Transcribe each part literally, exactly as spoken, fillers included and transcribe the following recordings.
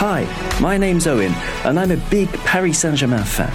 Hi, my name's Owen, and I'm a big Paris Saint-Germain fan.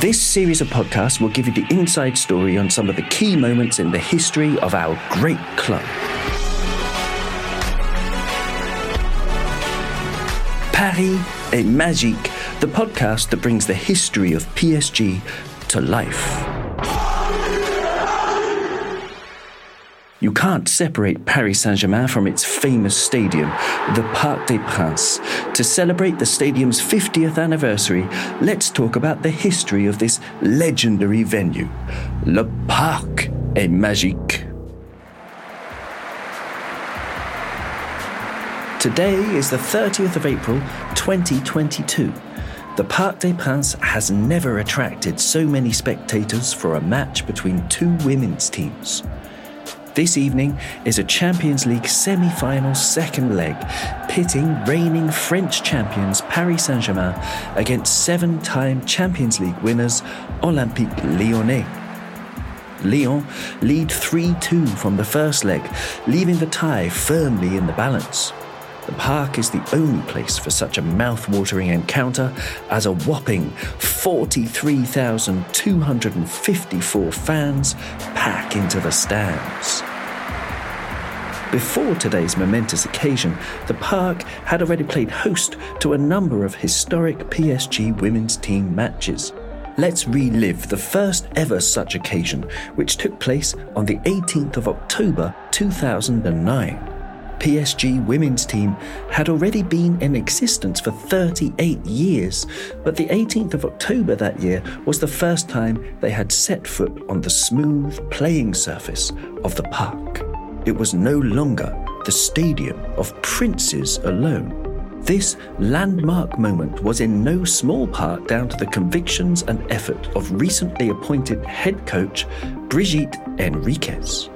This series of podcasts will give you the inside story on some of the key moments in the history of our great club. Paris est magique, the podcast that brings the history of P S G to life. You can't separate Paris Saint-Germain from its famous stadium, the Parc des Princes. To celebrate the stadium's fiftieth anniversary, let's talk about the history of this legendary venue. Le Parc est magique. Today is the thirtieth of April, twenty twenty-two. The Parc des Princes has never attracted so many spectators for a match between two women's teams. This evening is a Champions League semi-final second leg, pitting reigning French champions Paris Saint-Germain against seven-time Champions League winners Olympique Lyonnais. Lyon lead three two from the first leg, leaving the tie firmly in the balance. The park is the only place for such a mouth-watering encounter, as a whopping forty-three thousand two hundred fifty-four fans pack into the stands. Before today's momentous occasion, the park had already played host to a number of historic P S G women's team matches. Let's relive the first ever such occasion, which took place on the eighteenth of October two thousand nine. P S G women's team had already been in existence for thirty-eight years, but the eighteenth of October that year was the first time they had set foot on the smooth playing surface of the park. It was no longer the stadium of princes alone. This landmark moment was in no small part down to the convictions and effort of recently appointed head coach Brigitte Enriquez.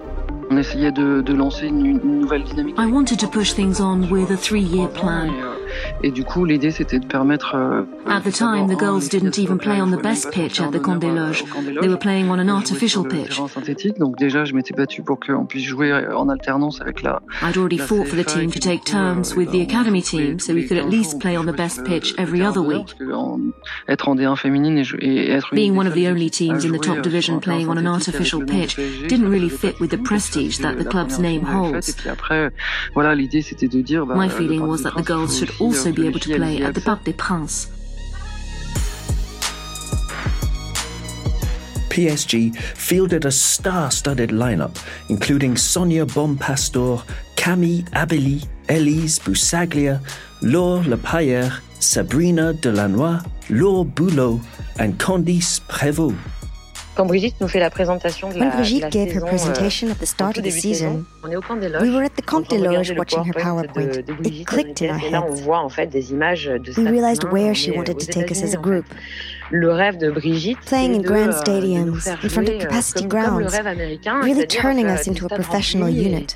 I wanted to push things on with a three-year plan. At the time, the girls didn't even play on the best pitch at the Camp des Loges. They were playing on an artificial pitch. I'd already fought for the team to take turns with the academy team so we could at least play on the best pitch every other week. Being one of the only teams in the top division playing on an artificial pitch didn't really fit with the prestige that the club's name holds. My feeling was that the girls should also be able to play at the Parc des Princes. P S G fielded a star-studded lineup, including Sonia Bompastor, Camille Abily, Elise Bussaglia, Laure Lepailleur, Sabrina Delannoy, Laure Boulot, and Candice Prévost. When Brigitte gave her presentation at the start of the season, we were at the Camp des Loges watching her PowerPoint. It clicked in our heads. We realized where she wanted to take us as a group. Playing in grand stadiums, in front of capacity grounds, really turning us into a professional unit.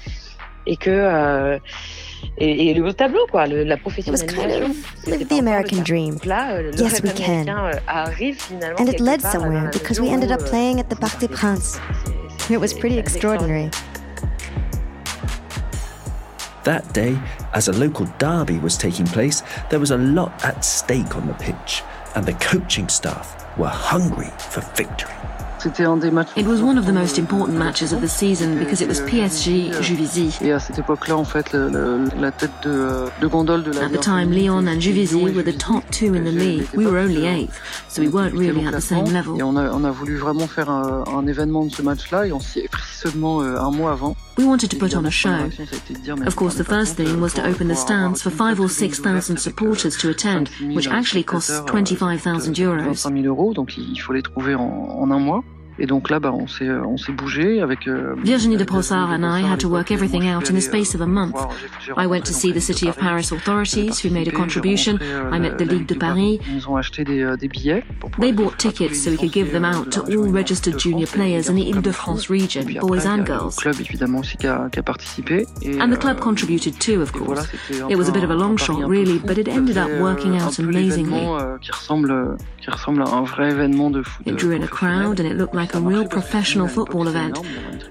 It was kind of like the American dream. Yes, we can. And it led somewhere because we ended up playing at the Parc des Princes. It was pretty extraordinary. That day, as a local derby was taking place, there was a lot at stake on the pitch, and the coaching staff were hungry for victory. It was one of the most important matches of the season because it was P S G Juvisy. At the time, Lyon and Juvisy were the top two in the league. We were only eighth, so we weren't really at the same level. We wanted to put on a show. Of course, the first thing was to open the stands for five or six thousand supporters to attend, which actually costs twenty-five thousand euros. Virginie de Brossard and I had to work everything out in the space of a month. I went to see the City of Paris authorities, who made a contribution. I met the Ligue de Paris. They bought tickets so we could give them out to all registered junior players in the Île-de-France region, boys and girls. And the club contributed too, of course. It was a bit of a long shot, really, but it ended up working out amazingly. It drew in a crowd and it looked like like a real professional football event.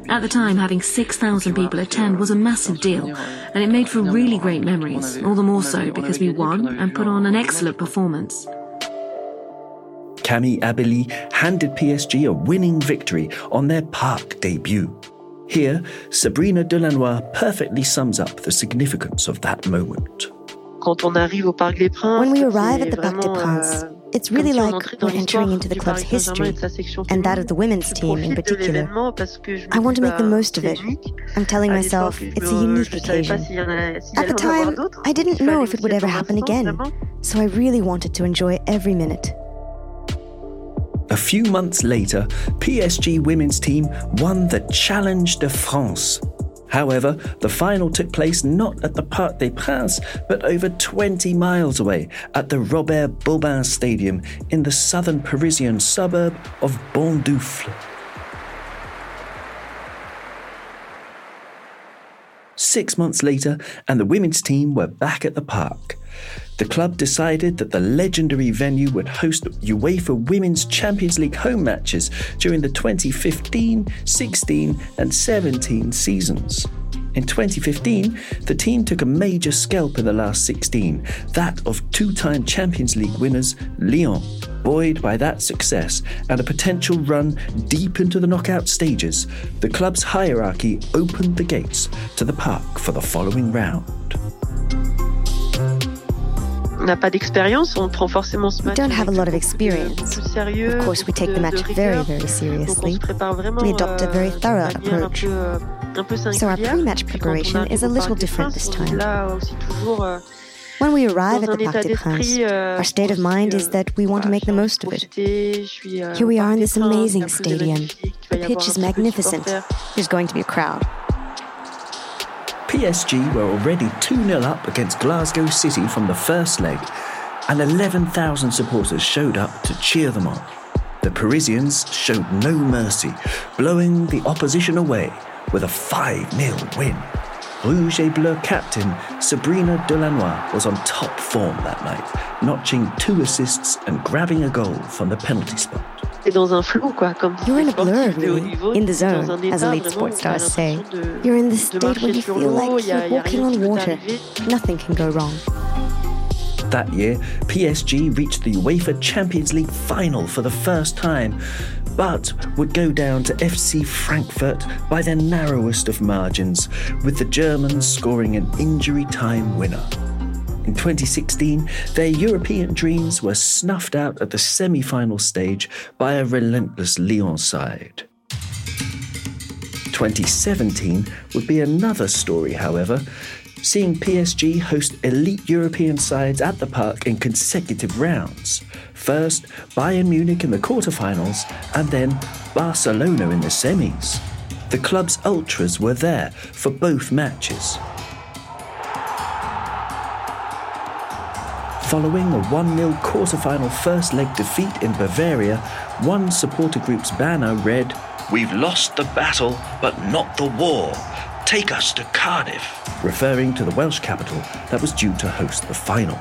At the time, having six thousand people attend was a massive deal, and it made for really great memories, all the more so because we won and put on an excellent performance. Camille Abily handed P S G a winning victory on their Parc debut. Here, Sabrina Delannoy perfectly sums up the significance of that moment. When we arrive at the Parc des Princes, it's really like we're entering into the club's history, and that of the women's team in particular. I want to make the most of it. I'm telling myself it's a unique occasion. At the time, I didn't know if it would ever happen again, so I really wanted to enjoy every minute. A few months later, P S G women's team won the Challenge de France. However, the final took place not at the Parc des Princes, but over twenty miles away at the Robert Bobin Stadium in the southern Parisian suburb of Bondoufle. Six months later, and the women's team were back at the park. The club decided that the legendary venue would host UEFA Women's Champions League home matches during the twenty fifteen, sixteen and seventeen seasons. In twenty fifteen, the team took a major scalp in the last sixteen, that of two-time Champions League winners Lyon. Buoyed by that success and a potential run deep into the knockout stages, the club's hierarchy opened the gates to the park for the following round. We don't have a lot of experience. Of course, we take the match very, very seriously. We adopt a very thorough approach. So our pre-match preparation is a little different this time. When we arrive at the Parc des Princes, our state of mind is that we want to make the most of it. Here we are in this amazing stadium. The pitch is magnificent. There's going to be a crowd. P S G were already two nil up against Glasgow City from the first leg, and eleven thousand supporters showed up to cheer them on. The Parisians showed no mercy, blowing the opposition away with a five nil win. Rouge et Bleu captain Sabrina Delannoy was on top form that night, notching two assists and grabbing a goal from the penalty spot. You're in a blur, really, in the zone, as elite sports stars say. You're in this state where you feel like you're walking on water. Nothing can go wrong. That year, P S G reached the UEFA Champions League final for the first time, but would go down to F C Frankfurt by their narrowest of margins, with the Germans scoring an injury time winner. In twenty sixteen, their European dreams were snuffed out at the semi-final stage by a relentless Lyon side. twenty seventeen would be another story, however, seeing P S G host elite European sides at the park in consecutive rounds. First, Bayern Munich in the quarterfinals, and then Barcelona in the semis. The club's ultras were there for both matches. Following a one nil quarterfinal first-leg defeat in Bavaria, one supporter group's banner read, "We've lost the battle, but not the war. Take us to Cardiff," referring to the Welsh capital that was due to host the final.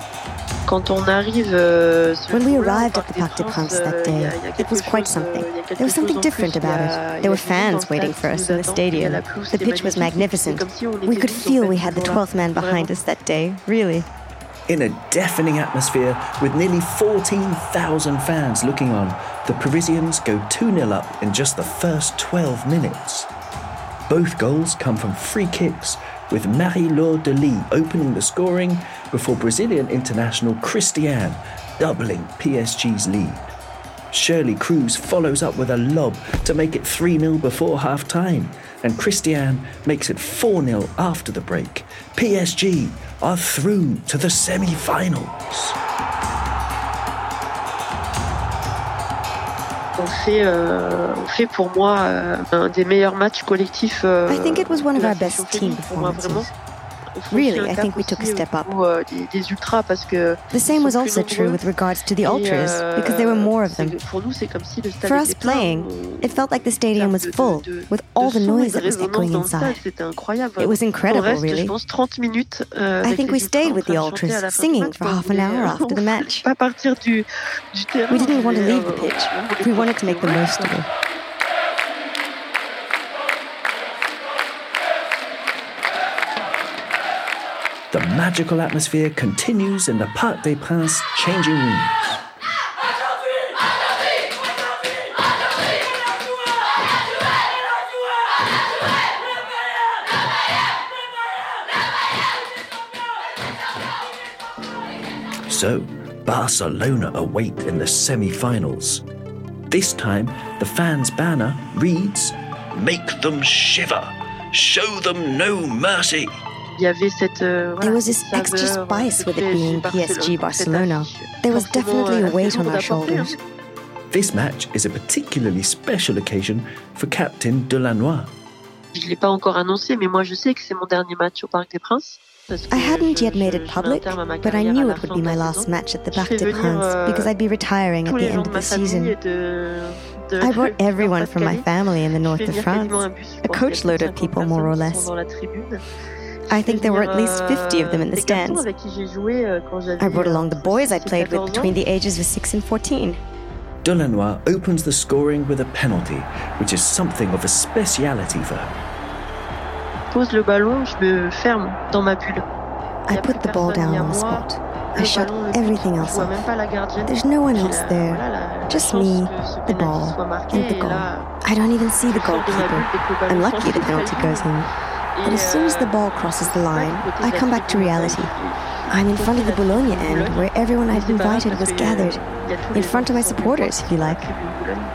When we arrived at the Parc des Princes that day, it was quite something. There was something different about it. There were fans waiting for us in the stadium. The pitch was magnificent. We could feel we had the twelfth man behind us that day, really. In a deafening atmosphere, with nearly fourteen thousand fans looking on, the Parisians go two nil up in just the first twelve minutes. Both goals come from free kicks, with Marie-Laure Delis opening the scoring before Brazilian international Christiane doubling P S G's lead. Shirley Cruz follows up with a lob to make it three nil before half-time, and Christiane makes it four nil after the break. P S G are through to the semi-finals. I think it was one of our best team performances. Really, I think we took a step up. The same was also true with regards to the ultras, because there were more of them. For us playing, it felt like the stadium was full, with all the noise that was echoing inside. It was incredible, really. I think we stayed with the ultras, singing for half an hour after the match. We didn't want to leave the pitch. We wanted to make the most of it. The magical atmosphere continues in the Parc des Princes changing room. So, Barcelona await in the semi-finals. This time, the fans' banner reads, "Make them shiver, show them no mercy." There was this extra spice with it being P S G Barcelona. There was definitely a weight on our shoulders. This match is a particularly special occasion for Captain Delannoy. I hadn't yet made it public, but I knew it would be my last match at the Parc des Princes because I'd be retiring at the end of the season. I brought everyone from my family in the north of France, a coach load of people more or less. I think there were at least fifty of them in the stands. I brought along the boys I played with between the ages of six and fourteen. Delannoy opens the scoring with a penalty, which is something of a speciality for her. I put the ball down on the spot. I shut everything else off. There's no one else there. Just me, the ball, and the goal. I don't even see the goalkeeper. I'm lucky the penalty goes in. But as soon as the ball crosses the line, I come back to reality. I'm in front of the Bologna end, where everyone I'd invited was gathered. In front of my supporters, if you like.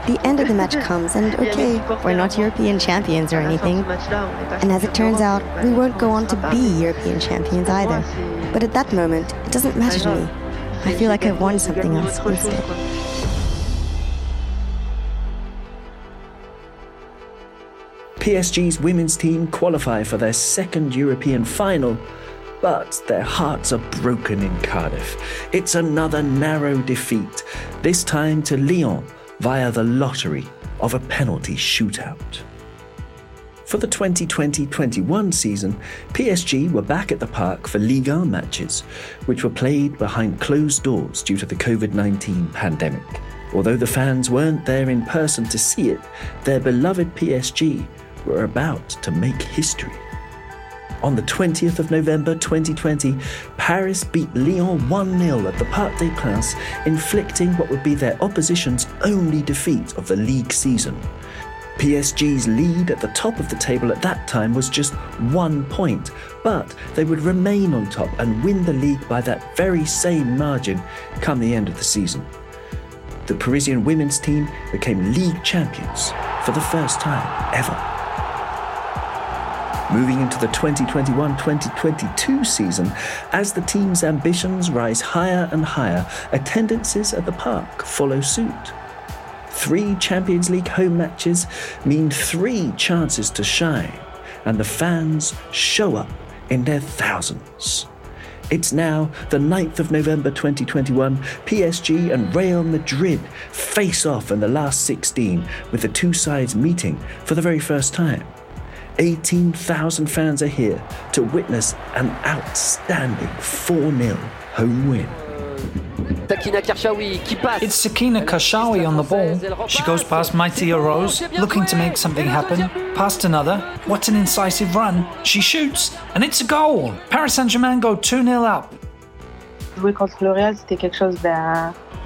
The end of the match comes, and okay, we're not European champions or anything. And as it turns out, we won't go on to be European champions either. But at that moment, it doesn't matter to me. I feel like I've won something else instead. P S G's women's team qualify for their second European final, but their hearts are broken in Cardiff. It's another narrow defeat, this time to Lyon via the lottery of a penalty shootout. For the twenty twenty twenty-one season, P S G were back at the park for Ligue one matches, which were played behind closed doors due to the covid nineteen pandemic. Although the fans weren't there in person to see it, their beloved P S G were about to make history. On the twentieth of November twenty twenty, Paris beat Lyon one nil at the Parc des Princes, inflicting what would be their opposition's only defeat of the league season. P S G's lead at the top of the table at that time was just one point, but they would remain on top and win the league by that very same margin come the end of the season. The Parisian women's team became league champions for the first time ever. Moving into the twenty twenty-one twenty twenty-two season, as the team's ambitions rise higher and higher, attendances at the park follow suit. Three Champions League home matches mean three chances to shine, and the fans show up in their thousands. It's now the ninth of November twenty twenty-one, P S G and Real Madrid face off in the last sixteen, with the two sides meeting for the very first time. eighteen thousand fans are here to witness an outstanding four nil home win. It's Sakina Khashawi on the ball. She goes past Maite Oroz, looking to make something happen. Past another. What an incisive run. She shoots, and it's a goal. Paris Saint-Germain go two nil up.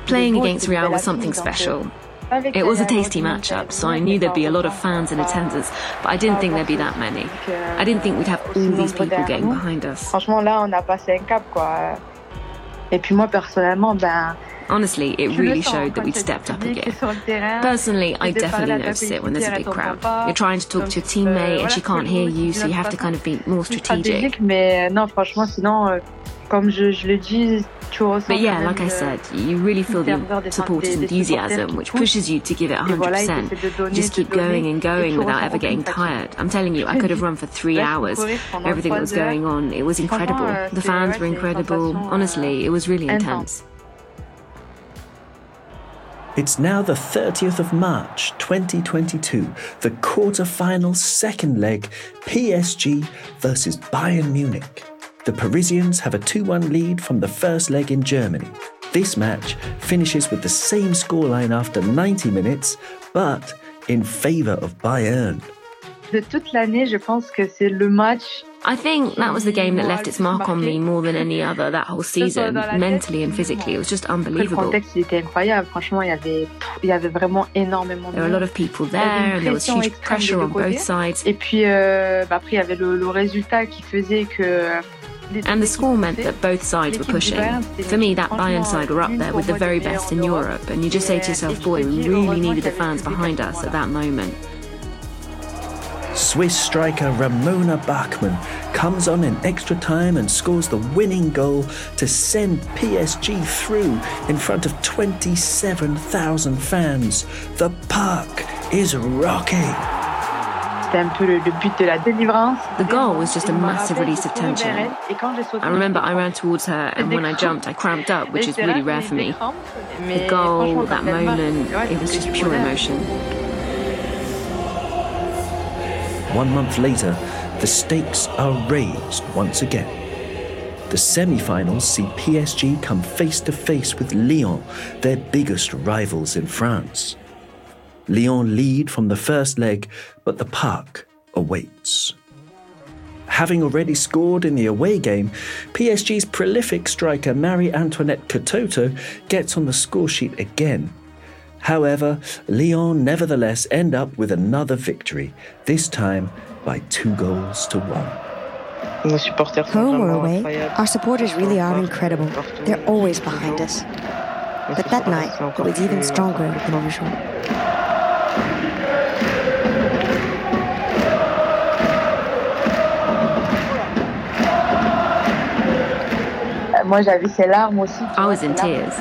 Playing against Real was something special. It was a tasty match-up, so I knew there'd be a lot of fans in attendance, but I didn't think there'd be that many. I didn't think we'd have all these people getting behind us. Honestly, it really showed that we'd stepped up a gear. Personally, I definitely notice it when there's a big crowd. You're trying to talk to your teammate and she can't hear you, so you have to kind of be more strategic. But yeah, like I said, you really feel the supporters' enthusiasm, which pushes you to give it one hundred percent. You just keep going and going without ever getting tired. I'm telling you, I could have run for three hours. Everything that was going on, it was incredible. The fans were incredible. Honestly, it was really intense. It's now the thirtieth of March twenty twenty-two, the quarter-final second leg, P S G versus Bayern Munich. The Parisians have a two one lead from the first leg in Germany. This match finishes with the same scoreline after ninety minutes, but in favour of Bayern. de toute l'année, je pense que c'est le match. I think that was the game that left its mark on me more than any other that whole season, mentally and physically. It was just unbelievable. There were a lot of people there and there was huge pressure on both sides. And the score meant that both sides were pushing. For me, that Bayern side were up there with the very best in Europe, and you just say to yourself, boy, we really needed the fans behind us at that moment. Swiss striker Ramona Bachmann comes on in extra time and scores the winning goal to send P S G through in front of twenty-seven thousand fans. The park is rocking. The goal was just a massive release of tension. I remember I ran towards her and when I jumped I cramped up, which is really rare for me. The goal, that moment, it was just pure emotion. One month later, the stakes are raised once again. The semi-finals see P S G come face to face with Lyon, their biggest rivals in France. Lyon lead from the first leg, but the park awaits. Having already scored in the away game, P S G's prolific striker Marie-Antoinette Katoto gets on the scoresheet again. However, Lyon nevertheless end up with another victory, this time by two goals to one. Home or away, our supporters really are incredible. They're always behind us. But that night, it was even stronger than usual. I was in tears.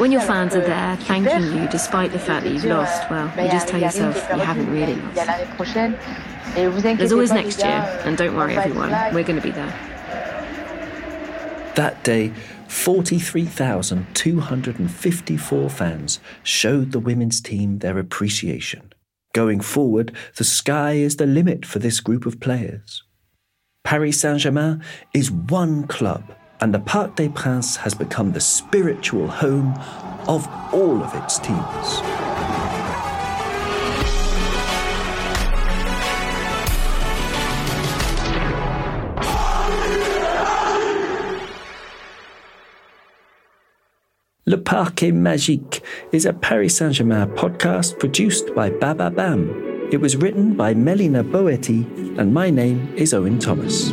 When your fans are there thanking you, despite the fact that you've lost, well, you just tell yourself you haven't really lost. There's always next year, and don't worry everyone, we're going to be there. That day, forty-three thousand two hundred fifty-four fans showed the women's team their appreciation. Going forward, the sky is the limit for this group of players. Paris Saint-Germain is one club, and the Parc des Princes has become the spiritual home of all of its teams. Le Parc Magique is a Paris Saint-Germain podcast produced by Baba Bam. It was written by Mélina Boetti, and my name is Owen Thomas.